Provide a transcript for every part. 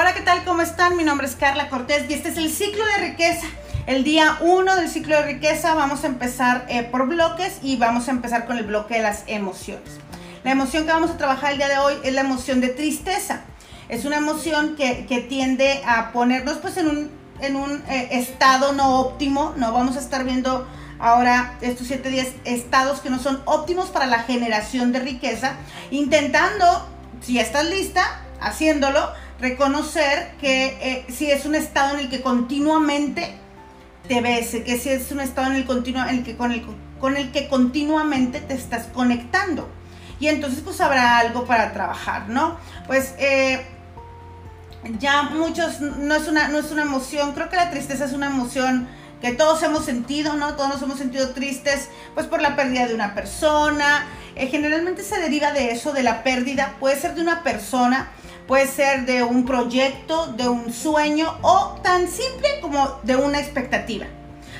Hola, ¿qué tal? ¿Cómo están? Mi nombre es Carla Cortés y este es el ciclo de riqueza. El día 1 del ciclo de riqueza vamos a empezar por bloques y vamos a empezar con el bloque de las emociones. La emoción que vamos a trabajar el día de hoy es la emoción de tristeza. Es una emoción que tiende a ponernos pues en un estado no óptimo, ¿no? Vamos a estar viendo ahora estos 7 días estados que no son óptimos para la generación de riqueza, intentando, si ya estás lista, haciéndolo, reconocer que si es un estado en el que continuamente te ves, que si es un estado en el con el que continuamente te estás conectando. Y entonces pues habrá algo para trabajar, ¿no? Pues ya muchos, no es una emoción, creo que la tristeza es una emoción que todos hemos sentido, ¿no? Todos nos hemos sentido tristes, pues por la pérdida de una persona. Generalmente se deriva de eso, de la pérdida. Puede ser de una persona, puede ser de un proyecto, de un sueño o tan simple como de una expectativa.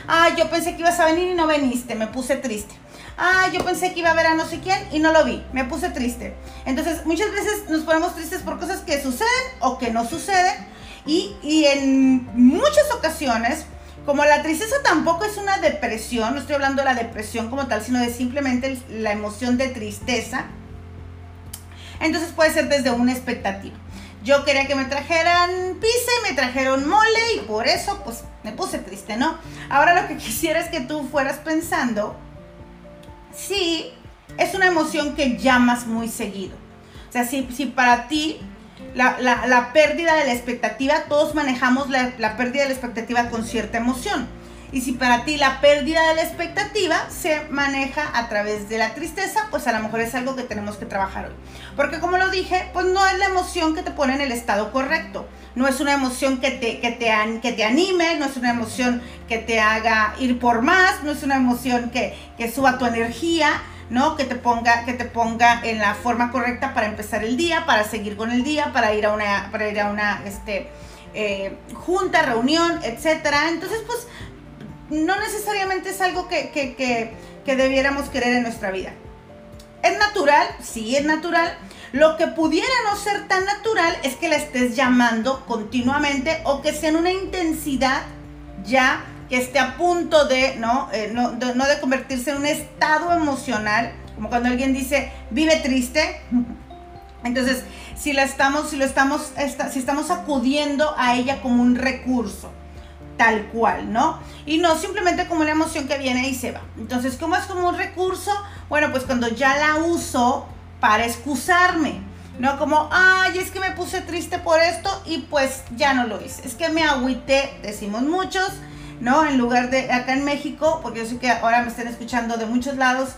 Ah, yo pensé que ibas a venir y no viniste, me puse triste. Ah, yo pensé que iba a ver a no sé quién y no lo vi, me puse triste. Entonces, muchas veces nos ponemos tristes por cosas que suceden o que no suceden. Y en muchas ocasiones, como la tristeza tampoco es una depresión, no estoy hablando de la depresión como tal, sino de simplemente la emoción de tristeza. Entonces puede ser desde una expectativa. Yo quería que me trajeran pizza y me trajeron mole y por eso pues me puse triste, ¿no? Ahora lo que quisiera es que tú fueras pensando... Sí, es una emoción que llamas muy seguido. O sea, si para ti la pérdida de la expectativa, todos manejamos la pérdida de la expectativa con cierta emoción. Y si para ti la pérdida de la expectativa se maneja a través de la tristeza, pues a lo mejor es algo que tenemos que trabajar hoy. Porque como lo dije, pues no es la emoción que te pone en el estado correcto. No es una emoción que te anime, no es una emoción que te haga ir por más, no es una emoción que suba tu energía, ¿no? Que te ponga en la forma correcta para empezar el día, para seguir con el día, para ir a una junta, reunión, etcétera. Entonces, pues, no necesariamente es algo que debiéramos querer en nuestra vida. ¿Es natural? Sí, es natural. Lo que pudiera no ser tan natural es que la estés llamando continuamente o que sea en una intensidad ya que esté a punto de no de convertirse en un estado emocional, como cuando alguien dice vive triste. Entonces, si estamos acudiendo a ella como un recurso, tal cual, ¿no? Y no simplemente como una emoción que viene y se va. Entonces, ¿cómo es como un recurso? Bueno, pues cuando ya la uso para excusarme, ¿no? Como, ay, es que me puse triste por esto y pues ya no lo hice. Es que me agüité, decimos muchos, ¿no? En lugar de acá en México, porque yo sé que ahora me están escuchando de muchos lados,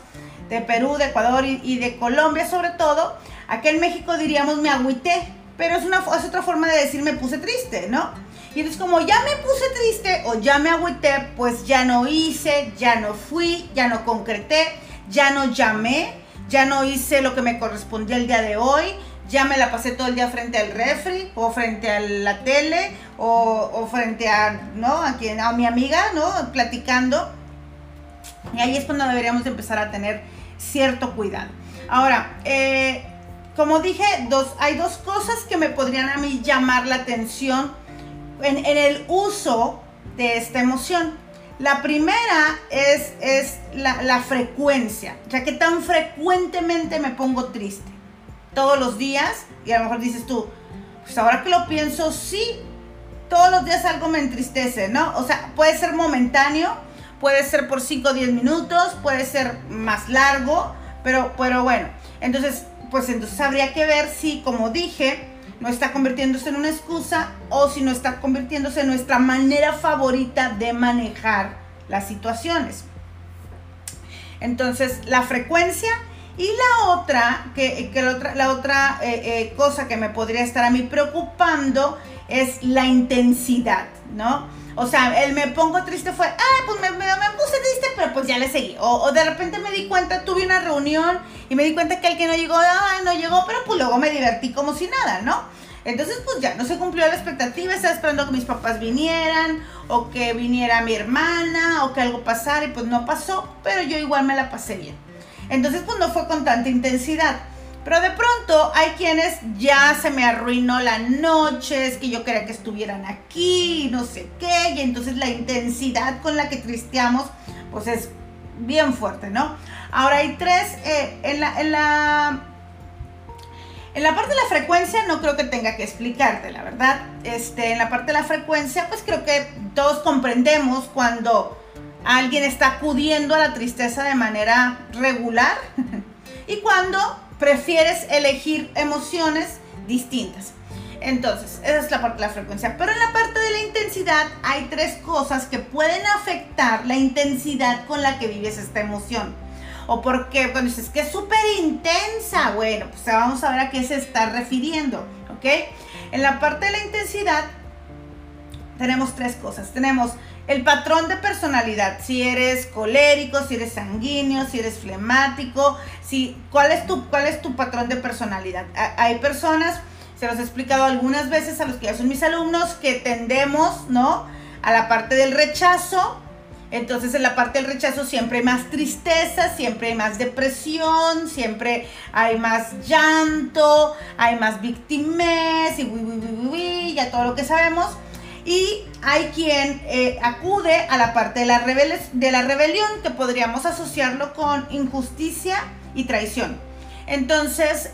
de Perú, de Ecuador y de Colombia sobre todo. Acá en México diríamos me agüité, pero es otra forma de decir me puse triste, ¿no? Y entonces como ya me puse triste o ya me agüité, pues ya no hice, ya no fui, ya no concreté, ya no llamé, ya no hice lo que me correspondía el día de hoy, ya me la pasé todo el día frente al refri o frente a la tele o frente a, ¿no? a mi amiga, ¿no? Platicando. Y ahí es cuando deberíamos empezar a tener cierto cuidado. Ahora, como dije, hay dos cosas que me podrían a mí llamar la atención en el uso de esta emoción. La primera es la frecuencia, o sea, que tan frecuentemente me pongo triste todos los días. Y a lo mejor dices tú, pues ahora que lo pienso, sí, todos los días algo me entristece, ¿no? O sea, puede ser momentáneo, puede ser por 5 o 10 minutos, puede ser más largo, pero bueno, entonces habría que ver si, como dije, no está convirtiéndose en una excusa o si no está convirtiéndose en nuestra manera favorita de manejar las situaciones. Entonces, la frecuencia. Y la otra cosa que me podría estar a mí preocupando es la intensidad, ¿no? O sea, el me pongo triste fue, ah, pues me puse triste, pero pues ya le seguí. O de repente me di cuenta, tuve una reunión y me di cuenta que alguien no llegó, ah, no llegó, pero pues luego me divertí como si nada, ¿no? Entonces, pues ya, no se cumplió la expectativa, estaba esperando que mis papás vinieran, o que viniera mi hermana, o que algo pasara, y pues no pasó, pero yo igual me la pasé bien. Entonces, pues no fue con tanta intensidad. Pero de pronto hay quienes ya se me arruinó la noche, es que yo quería que estuvieran aquí, no sé qué, y entonces la intensidad con la que tristeamos, pues es bien fuerte, ¿no? Ahora hay tres, en la parte de la frecuencia no creo que tenga que explicarte, la verdad. En la parte de la frecuencia, pues creo que todos comprendemos cuando alguien está acudiendo a la tristeza de manera regular y cuando prefieres elegir emociones distintas. Entonces, esa es la parte de la frecuencia. Pero en la parte de la intensidad hay tres cosas que pueden afectar la intensidad con la que vives esta emoción. O porque cuando dices que es súper intensa, bueno, pues vamos a ver a qué se está refiriendo, ¿ok? En la parte de la intensidad tenemos tres cosas. Tenemos el patrón de personalidad, si eres colérico, si eres sanguíneo, si eres flemático, ¿cuál es tu patrón de personalidad? Hay personas, se los he explicado algunas veces a los que ya son mis alumnos, que tendemos, ¿no?, a la parte del rechazo. Entonces en la parte del rechazo siempre hay más tristeza, siempre hay más depresión, siempre hay más llanto, hay más victimez y ya todo lo que sabemos. Y hay quien acude a la parte de la rebelión, que podríamos asociarlo con injusticia y traición. Entonces,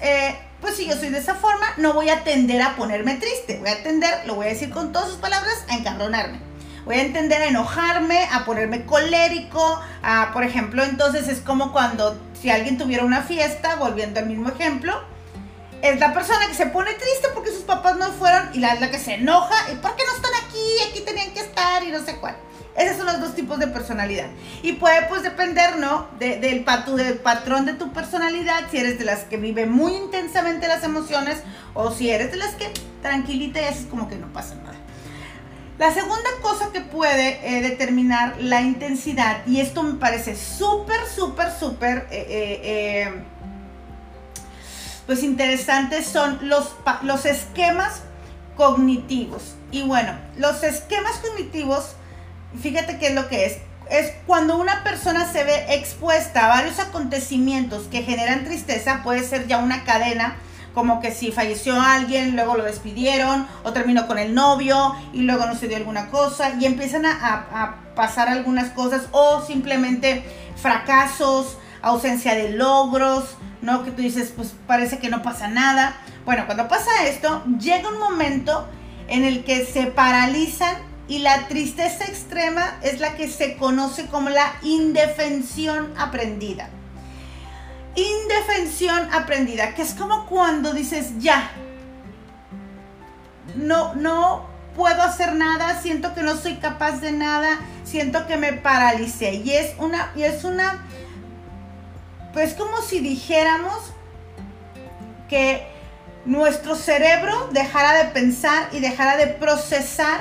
pues si yo soy de esa forma, no voy a tender a ponerme triste, voy a tender, lo voy a decir con todas sus palabras, a encabronarme. Voy a tender a enojarme, a ponerme colérico, a, por ejemplo, entonces es como cuando si alguien tuviera una fiesta, volviendo al mismo ejemplo, es la persona que se pone triste porque sus papás no fueron y la que se enoja, ¿y por qué no están aquí? Aquí tenían que estar y no sé cuál. Esos son los dos tipos de personalidad. Y puede pues depender, ¿no?, del patrón de tu personalidad, si eres de las que vive muy intensamente las emociones o si eres de las que tranquilita y haces como que no pasa nada. La segunda cosa que puede determinar la intensidad, y esto me parece súper pues interesantes, son los esquemas cognitivos. Y bueno, los esquemas cognitivos, fíjate qué es lo que es. Es cuando una persona se ve expuesta a varios acontecimientos que generan tristeza, puede ser ya una cadena, como que si falleció alguien, luego lo despidieron, o terminó con el novio, y luego no se dio alguna cosa, y empiezan a pasar algunas cosas, o simplemente fracasos, ausencia de logros, ¿no? Que tú dices, pues parece que no pasa nada. Bueno, cuando pasa esto, llega un momento en el que se paralizan y la tristeza extrema es la que se conoce como la indefensión aprendida. Indefensión aprendida, que es como cuando dices, ya, no puedo hacer nada, siento que no soy capaz de nada, siento que me paralicé. Y es una pues como si dijéramos que nuestro cerebro dejara de pensar y dejara de procesar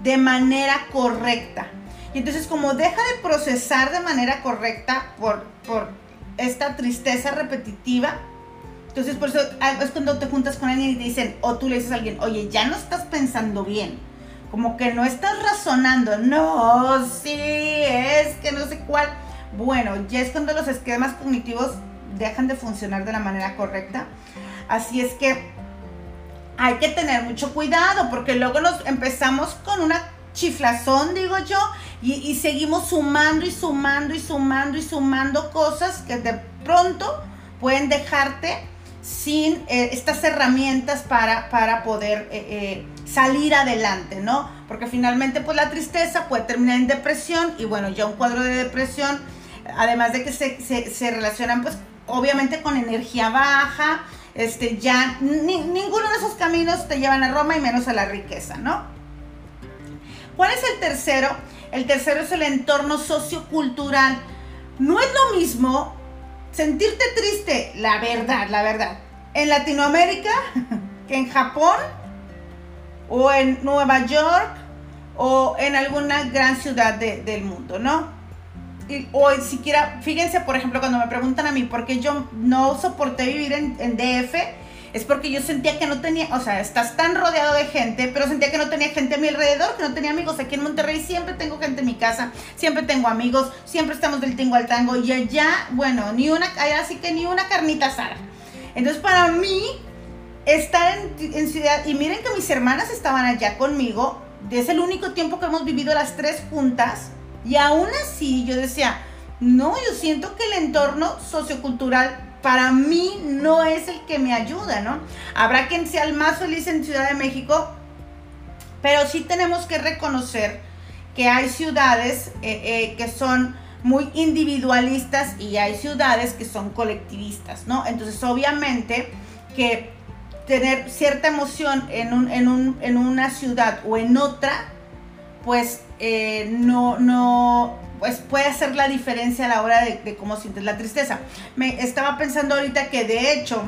de manera correcta. Y entonces como deja de procesar de manera correcta por esta tristeza repetitiva, entonces por eso es cuando te juntas con alguien y te dicen, o tú le dices a alguien, oye, ya no estás pensando bien, como que no estás razonando, no, sí, es que no sé cuál. Bueno, ya es cuando los esquemas cognitivos dejan de funcionar de la manera correcta. Así es que hay que tener mucho cuidado, porque luego nos empezamos con una chiflazón, digo yo, y seguimos sumando cosas que de pronto pueden dejarte sin estas herramientas para poder salir adelante, ¿no? Porque finalmente pues la tristeza puede terminar en depresión, y bueno, ya un cuadro de depresión, además de que se relacionan pues obviamente con energía baja, ya ninguno de esos caminos te llevan a Roma y menos a la riqueza, ¿no? ¿Cuál es el tercero? El tercero es el entorno sociocultural. No es lo mismo sentirte triste, la verdad, en Latinoamérica, que en Japón, o en Nueva York, o en alguna gran ciudad del mundo, ¿no? O siquiera, fíjense, por ejemplo, cuando me preguntan a mí por qué yo no soporté vivir en DF, es porque yo sentía que no tenía, o sea, estás tan rodeado de gente, pero sentía que no tenía gente a mi alrededor, que no tenía amigos. Aquí en Monterrey siempre tengo gente en mi casa, siempre tengo amigos, siempre estamos del tingo al tango, y allá, bueno, ni una carnita asada. Entonces, para mí, estar en ciudad, y miren que mis hermanas estaban allá conmigo, es el único tiempo que hemos vivido las tres juntas, y aún así yo decía, no, yo siento que el entorno sociocultural para mí no es el que me ayuda, ¿no? Habrá quien sea el más feliz en Ciudad de México, pero sí tenemos que reconocer que hay ciudades que son muy individualistas y hay ciudades que son colectivistas, ¿no? Entonces, obviamente, que tener cierta emoción en una ciudad o en otra, pues pues puede hacer la diferencia a la hora de cómo sientes la tristeza. Me estaba pensando ahorita que, de hecho,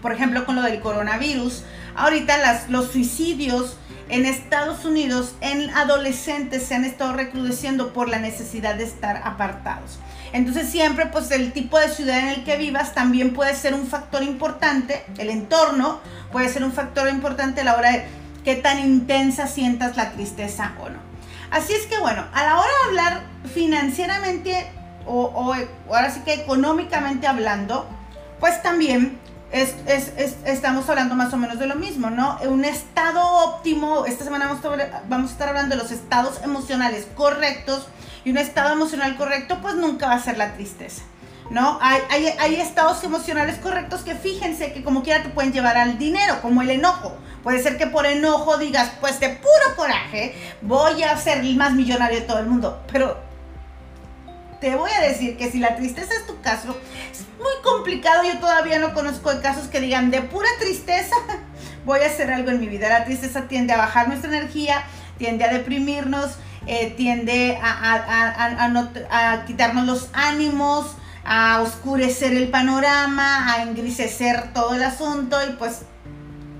por ejemplo, con lo del coronavirus, ahorita los suicidios en Estados Unidos en adolescentes se han estado recrudeciendo por la necesidad de estar apartados. Entonces, siempre, pues, el tipo de ciudad en el que vivas también puede ser un factor importante, el entorno puede ser un factor importante a la hora de qué tan intensa sientas la tristeza o no. Así es que, bueno, a la hora de hablar financieramente o ahora sí que económicamente hablando, pues también estamos hablando más o menos de lo mismo, ¿no? Un estado óptimo, esta semana vamos a estar hablando de los estados emocionales correctos, y un estado emocional correcto pues nunca va a ser la tristeza, ¿no? Hay estados emocionales correctos que, fíjense, que como quiera te pueden llevar al dinero, como el enojo. Puede ser que por enojo digas, pues de puro coraje voy a ser el más millonario de todo el mundo. Pero te voy a decir que si la tristeza es tu caso, es muy complicado. Yo todavía no conozco de casos que digan, de pura tristeza voy a hacer algo en mi vida. La tristeza tiende a bajar nuestra energía, tiende a deprimirnos, tiende a quitarnos los ánimos, a oscurecer el panorama, a engrisecer todo el asunto, y pues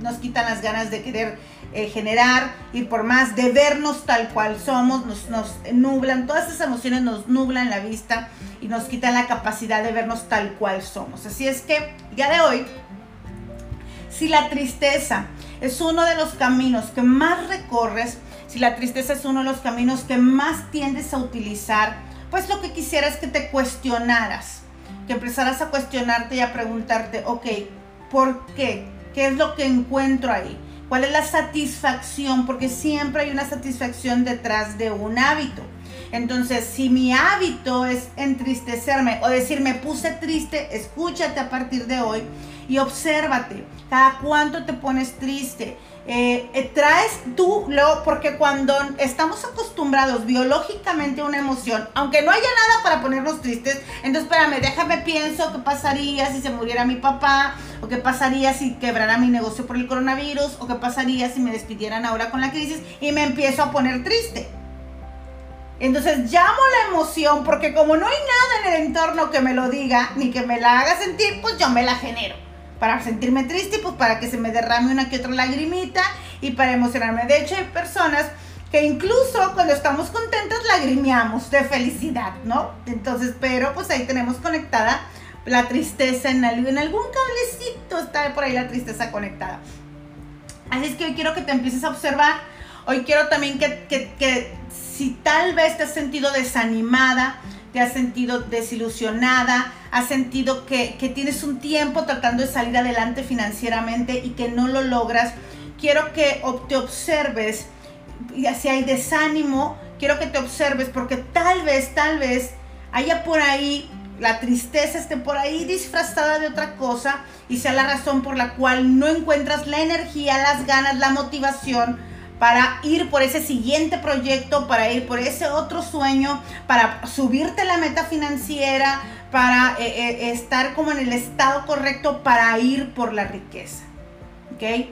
nos quitan las ganas de querer generar, ir por más, de vernos tal cual somos. Nos nublan, todas esas emociones nos nublan la vista y nos quitan la capacidad de vernos tal cual somos. Así es que, ya de hoy, si la tristeza es uno de los caminos que más recorres, si la tristeza es uno de los caminos que más tiendes a utilizar, pues lo que quisiera es que te cuestionaras, que empezaras a cuestionarte y a preguntarte, ok, ¿por qué? ¿Qué es lo que encuentro ahí? ¿Cuál es la satisfacción? Porque siempre hay una satisfacción detrás de un hábito. Entonces, si mi hábito es entristecerme o decir me puse triste, escúchate a partir de hoy y obsérvate. ¿Cada cuánto te pones triste? Traes tú, porque cuando estamos acostumbrados biológicamente a una emoción, aunque no haya nada para ponernos tristes, entonces espérame, déjame pienso qué pasaría si se muriera mi papá, o qué pasaría si quebrara mi negocio por el coronavirus, o qué pasaría si me despidieran ahora con la crisis, y me empiezo a poner triste. Entonces llamo la emoción, porque como no hay nada en el entorno que me lo diga ni que me la haga sentir, pues yo me la genero para sentirme triste, pues para que se me derrame una que otra lagrimita y para emocionarme. De hecho, hay personas que incluso cuando estamos contentas lagrimeamos de felicidad, ¿no? Entonces, pero pues ahí tenemos conectada la tristeza en algún cablecito está por ahí la tristeza conectada. Así es que hoy quiero que te empieces a observar. Hoy quiero también que si tal vez te has sentido desanimada, te has sentido desilusionada, has sentido que tienes un tiempo tratando de salir adelante financieramente y que no lo logras, quiero que te observes, y si hay desánimo, quiero que te observes, porque tal vez haya por ahí, la tristeza esté por ahí disfrazada de otra cosa y sea la razón por la cual no encuentras la energía, las ganas, la motivación para ir por ese siguiente proyecto, para ir por ese otro sueño, para subirte la meta financiera, para estar como en el estado correcto para ir por la riqueza, ¿ok?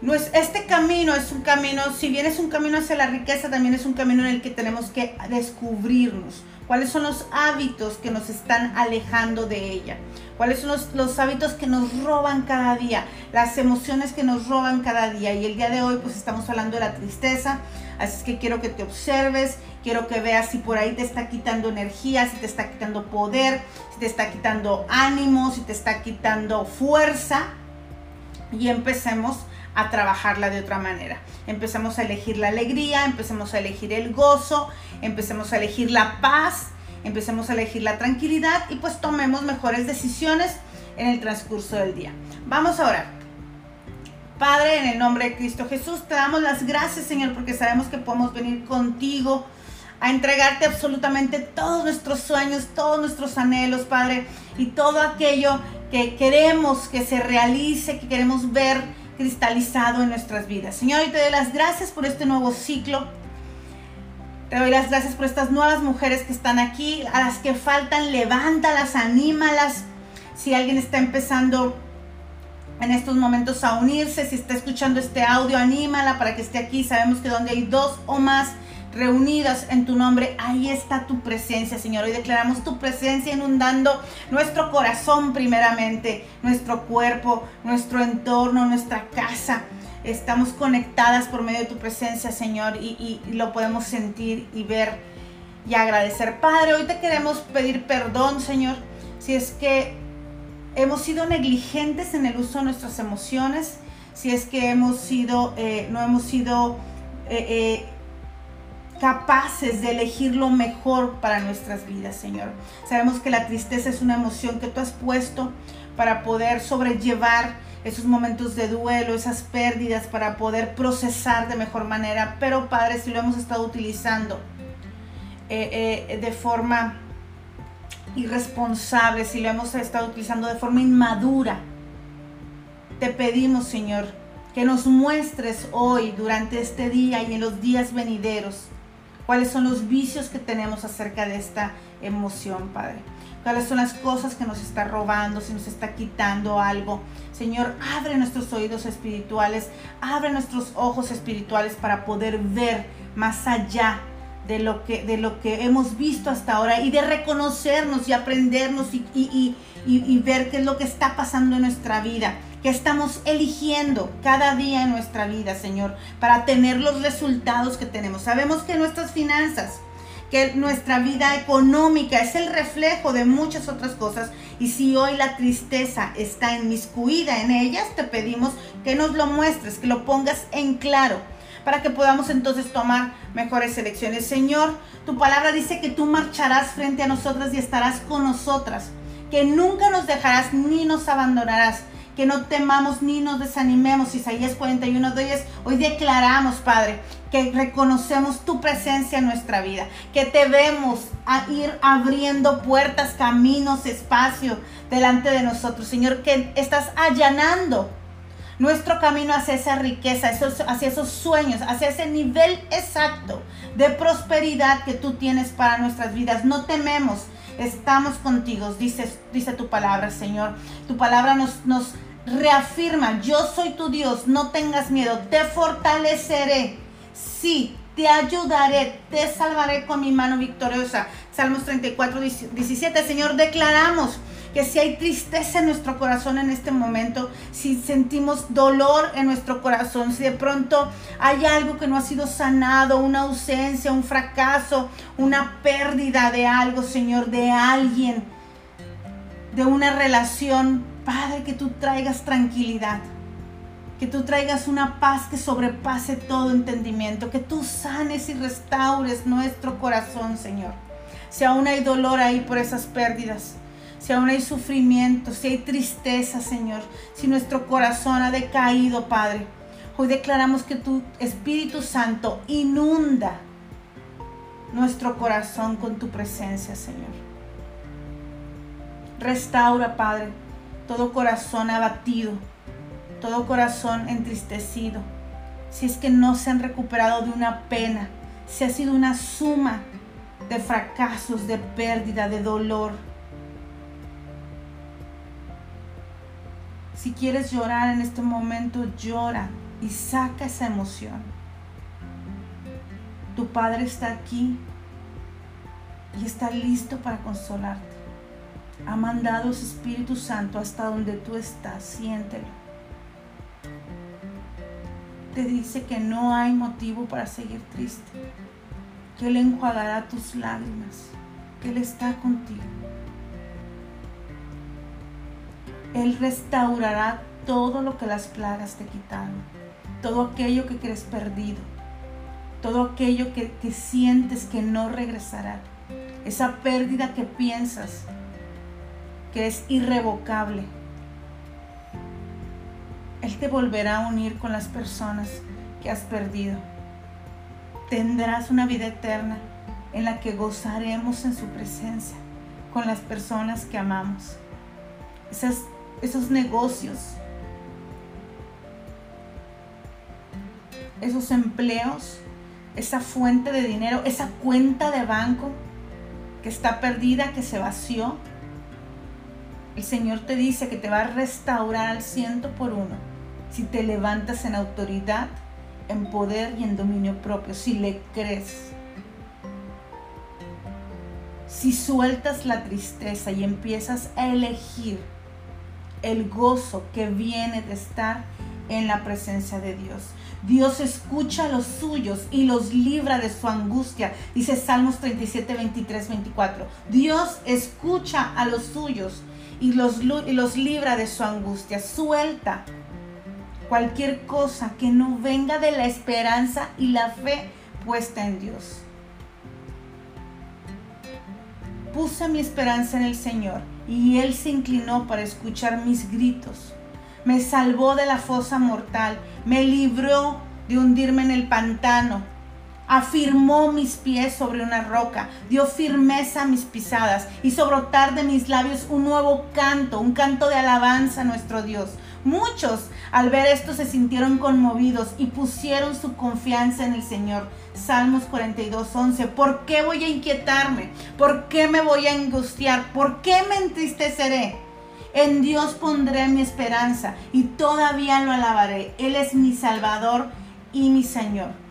No es, este camino es un camino, si bien es un camino hacia la riqueza, también es un camino en el que tenemos que descubrirnos. ¿Cuáles son los hábitos que nos están alejando de ella? ¿Cuáles son los hábitos que nos roban cada día? Las emociones que nos roban cada día. Y el día de hoy pues estamos hablando de la tristeza. Así es que quiero que te observes. Quiero que veas si por ahí te está quitando energía, si te está quitando poder, si te está quitando ánimo, si te está quitando fuerza. Y empecemos a trabajarla de otra manera. Empecemos a elegir la alegría, empecemos a elegir el gozo, empecemos a elegir la paz, empecemos a elegir la tranquilidad, y pues tomemos mejores decisiones en el transcurso del día. Vamos a orar. Padre, en el nombre de Cristo Jesús, te damos las gracias, Señor, porque sabemos que podemos venir contigo a entregarte absolutamente todos nuestros sueños, todos nuestros anhelos, Padre, y todo aquello que queremos que se realice, que queremos ver cristalizado en nuestras vidas. Señor, y te doy las gracias por este nuevo ciclo. Te doy las gracias por estas nuevas mujeres que están aquí, a las que faltan, levántalas, anímalas. Si alguien está empezando en estos momentos a unirse, si está escuchando este audio, anímala para que esté aquí. Sabemos que donde hay dos o más reunidas en tu nombre, ahí está tu presencia, Señor. Hoy declaramos tu presencia inundando nuestro corazón primeramente, nuestro cuerpo, nuestro entorno, nuestra casa. Estamos conectadas por medio de tu presencia, Señor, y lo podemos sentir y ver y agradecer. Padre, hoy te queremos pedir perdón, Señor, si es que hemos sido negligentes en el uso de nuestras emociones, si es que no hemos sido capaces de elegir lo mejor para nuestras vidas, Señor. Sabemos que la tristeza es una emoción que tú has puesto para poder sobrellevar esos momentos de duelo, esas pérdidas, para poder procesar de mejor manera. Pero, Padre, si lo hemos estado utilizando de forma irresponsable, si lo hemos estado utilizando de forma inmadura, te pedimos, Señor, que nos muestres hoy, durante este día y en los días venideros, cuáles son los vicios que tenemos acerca de esta emoción, Padre. Cuáles son las cosas que nos está robando, si nos está quitando algo. Señor, abre nuestros oídos espirituales, abre nuestros ojos espirituales para poder ver más allá de lo que hemos visto hasta ahora y de reconocernos y aprendernos y ver qué es lo que está pasando en nuestra vida, que estamos eligiendo cada día en nuestra vida, Señor, para tener los resultados que tenemos. Sabemos que nuestras finanzas, que nuestra vida económica es el reflejo de muchas otras cosas, y si hoy la tristeza está inmiscuida en ellas, te pedimos que nos lo muestres, que lo pongas en claro, para que podamos entonces tomar mejores elecciones. Señor, tu palabra dice que tú marcharás frente a nosotras y estarás con nosotras, que nunca nos dejarás ni nos abandonarás, que no temamos ni nos desanimemos. Isaías 41:10, hoy declaramos, Padre, que reconocemos tu presencia en nuestra vida, que te vemos a ir abriendo puertas, caminos, espacio delante de nosotros, Señor, que estás allanando nuestro camino hacia esa riqueza, hacia esos sueños, hacia ese nivel exacto de prosperidad que tú tienes para nuestras vidas. No tememos, estamos contigo, dice tu palabra, Señor. Tu palabra nos reafirma: yo soy tu Dios, no tengas miedo, te fortaleceré, sí, te ayudaré, te salvaré con mi mano victoriosa. Salmos 34:17, Señor, declaramos que si hay tristeza en nuestro corazón en este momento, si sentimos dolor en nuestro corazón, si de pronto hay algo que no ha sido sanado, una ausencia, un fracaso, una pérdida de algo, Señor, de alguien, de una relación, Padre, que tú traigas tranquilidad, que tú traigas una paz que sobrepase todo entendimiento, que tú sanes y restaures nuestro corazón, Señor. Si aún hay dolor ahí por esas pérdidas, si aún hay sufrimiento, si hay tristeza, Señor, si nuestro corazón ha decaído, Padre, hoy declaramos que tu Espíritu Santo inunda nuestro corazón con tu presencia, Señor. Restaura, Padre, todo corazón abatido, todo corazón entristecido. Si es que no se han recuperado de una pena, si ha sido una suma de fracasos, de pérdida, de dolor. Si quieres llorar en este momento, llora y saca esa emoción. Tu Padre está aquí y está listo para consolarte. Ha mandado su Espíritu Santo hasta donde tú estás, siéntelo. Te dice que no hay motivo para seguir triste, que Él enjuagará tus lágrimas, que Él está contigo. Él restaurará todo lo que las plagas te quitaron, todo aquello que crees perdido, todo aquello que sientes que no regresará, esa pérdida que piensas que es irrevocable, Él te volverá a unir con las personas que has perdido. Tendrás una vida eterna en la que gozaremos en su presencia con las personas que amamos. Esos negocios, esos empleos, esa fuente de dinero, esa cuenta de banco que está perdida, que se vació, el Señor te dice que te va a restaurar al 100 por 1 si te levantas en autoridad, en poder y en dominio propio, si le crees. Si sueltas la tristeza y empiezas a elegir el gozo que viene de estar en la presencia de Dios. Dios escucha a los suyos y los libra de su angustia. Dice Salmos 37, 23, 24. Dios escucha a los suyos y los libra de su angustia. Suelta cualquier cosa que no venga de la esperanza y la fe puesta en Dios. Puse mi esperanza en el Señor y Él se inclinó para escuchar mis gritos. Me salvó de la fosa mortal, me libró de hundirme en el pantano, afirmó mis pies sobre una roca, dio firmeza a mis pisadas, hizo brotar de mis labios un nuevo canto, un canto de alabanza a nuestro Dios. Muchos al ver esto se sintieron conmovidos y pusieron su confianza en el Señor. Salmos 42, 11. ¿Por qué voy a inquietarme? ¿Por qué me voy a angustiar? ¿Por qué me entristeceré? En Dios pondré mi esperanza y todavía lo alabaré. Él es mi Salvador y mi Señor.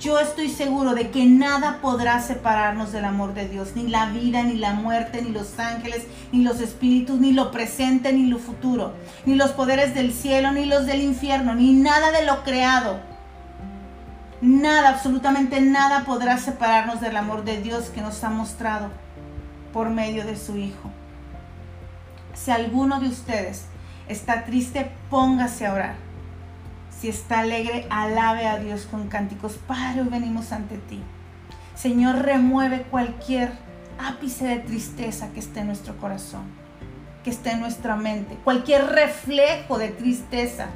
Yo estoy seguro de que nada podrá separarnos del amor de Dios, ni la vida, ni la muerte, ni los ángeles, ni los espíritus, ni lo presente, ni lo futuro, ni los poderes del cielo, ni los del infierno, ni nada de lo creado. Nada, absolutamente nada podrá separarnos del amor de Dios que nos ha mostrado por medio de su Hijo. Si alguno de ustedes está triste, póngase a orar. Si está alegre, alabe a Dios con cánticos. Padre, hoy venimos ante ti. Señor, remueve cualquier ápice de tristeza que esté en nuestro corazón, que esté en nuestra mente, cualquier reflejo de tristeza,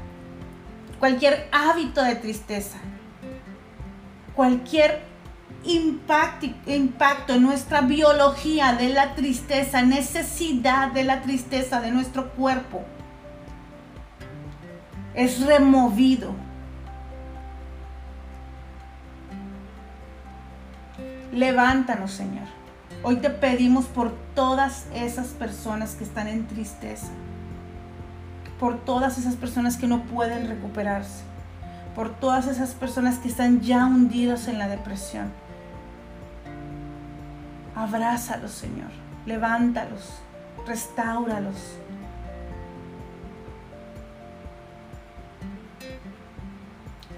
cualquier hábito de tristeza, cualquier impacto en nuestra biología de la tristeza, necesidad de la tristeza de nuestro cuerpo. Es removido. Levántanos, Señor. Hoy te pedimos por todas esas personas que están en tristeza, por todas esas personas que no pueden recuperarse, por todas esas personas que están ya hundidos en la depresión. Abrázalos, Señor. Levántalos. Restáuralos.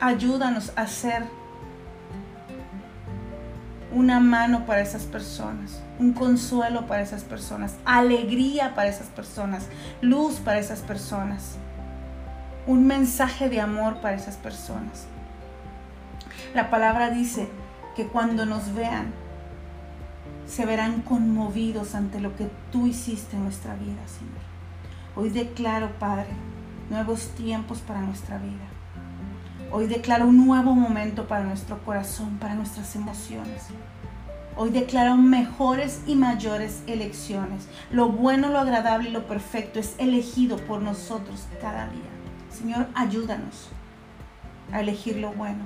Ayúdanos a ser una mano para esas personas, un consuelo para esas personas, alegría para esas personas, luz para esas personas, un mensaje de amor para esas personas. La palabra dice que cuando nos vean, se verán conmovidos ante lo que tú hiciste en nuestra vida, Señor. Hoy declaro, Padre, nuevos tiempos para nuestra vida. Hoy declaro un nuevo momento para nuestro corazón, para nuestras emociones. Hoy declaro mejores y mayores elecciones. Lo bueno, lo agradable y lo perfecto es elegido por nosotros cada día. Señor, ayúdanos a elegir lo bueno.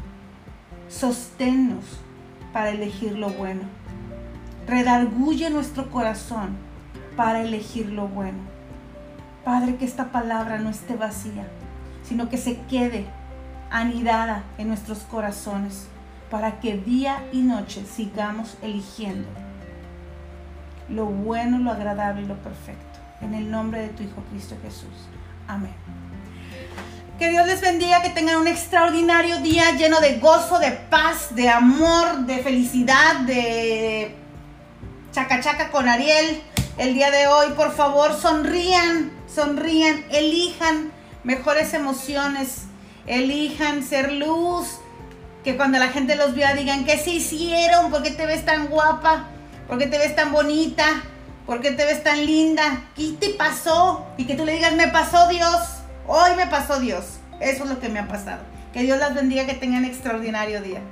Sosténnos para elegir lo bueno. Redarguye nuestro corazón para elegir lo bueno. Padre, que esta palabra no esté vacía, sino que se quede anidada en nuestros corazones, para que día y noche sigamos eligiendo lo bueno, lo agradable y lo perfecto. En el nombre de tu Hijo Cristo Jesús. Amén. Que Dios les bendiga, que tengan un extraordinario día lleno de gozo, de paz, de amor, de felicidad, de chacachaca con Ariel. El día de hoy, por favor, sonrían, elijan mejores emociones. Elijan ser luz, que cuando la gente los vea digan: ¿qué se hicieron? ¿Por qué te ves tan guapa? ¿Por qué te ves tan bonita? ¿Por qué te ves tan linda? ¿Qué te pasó? Y que tú le digas: me pasó Dios, hoy me pasó Dios. Eso es lo que me ha pasado. Que Dios las bendiga, que tengan extraordinario día.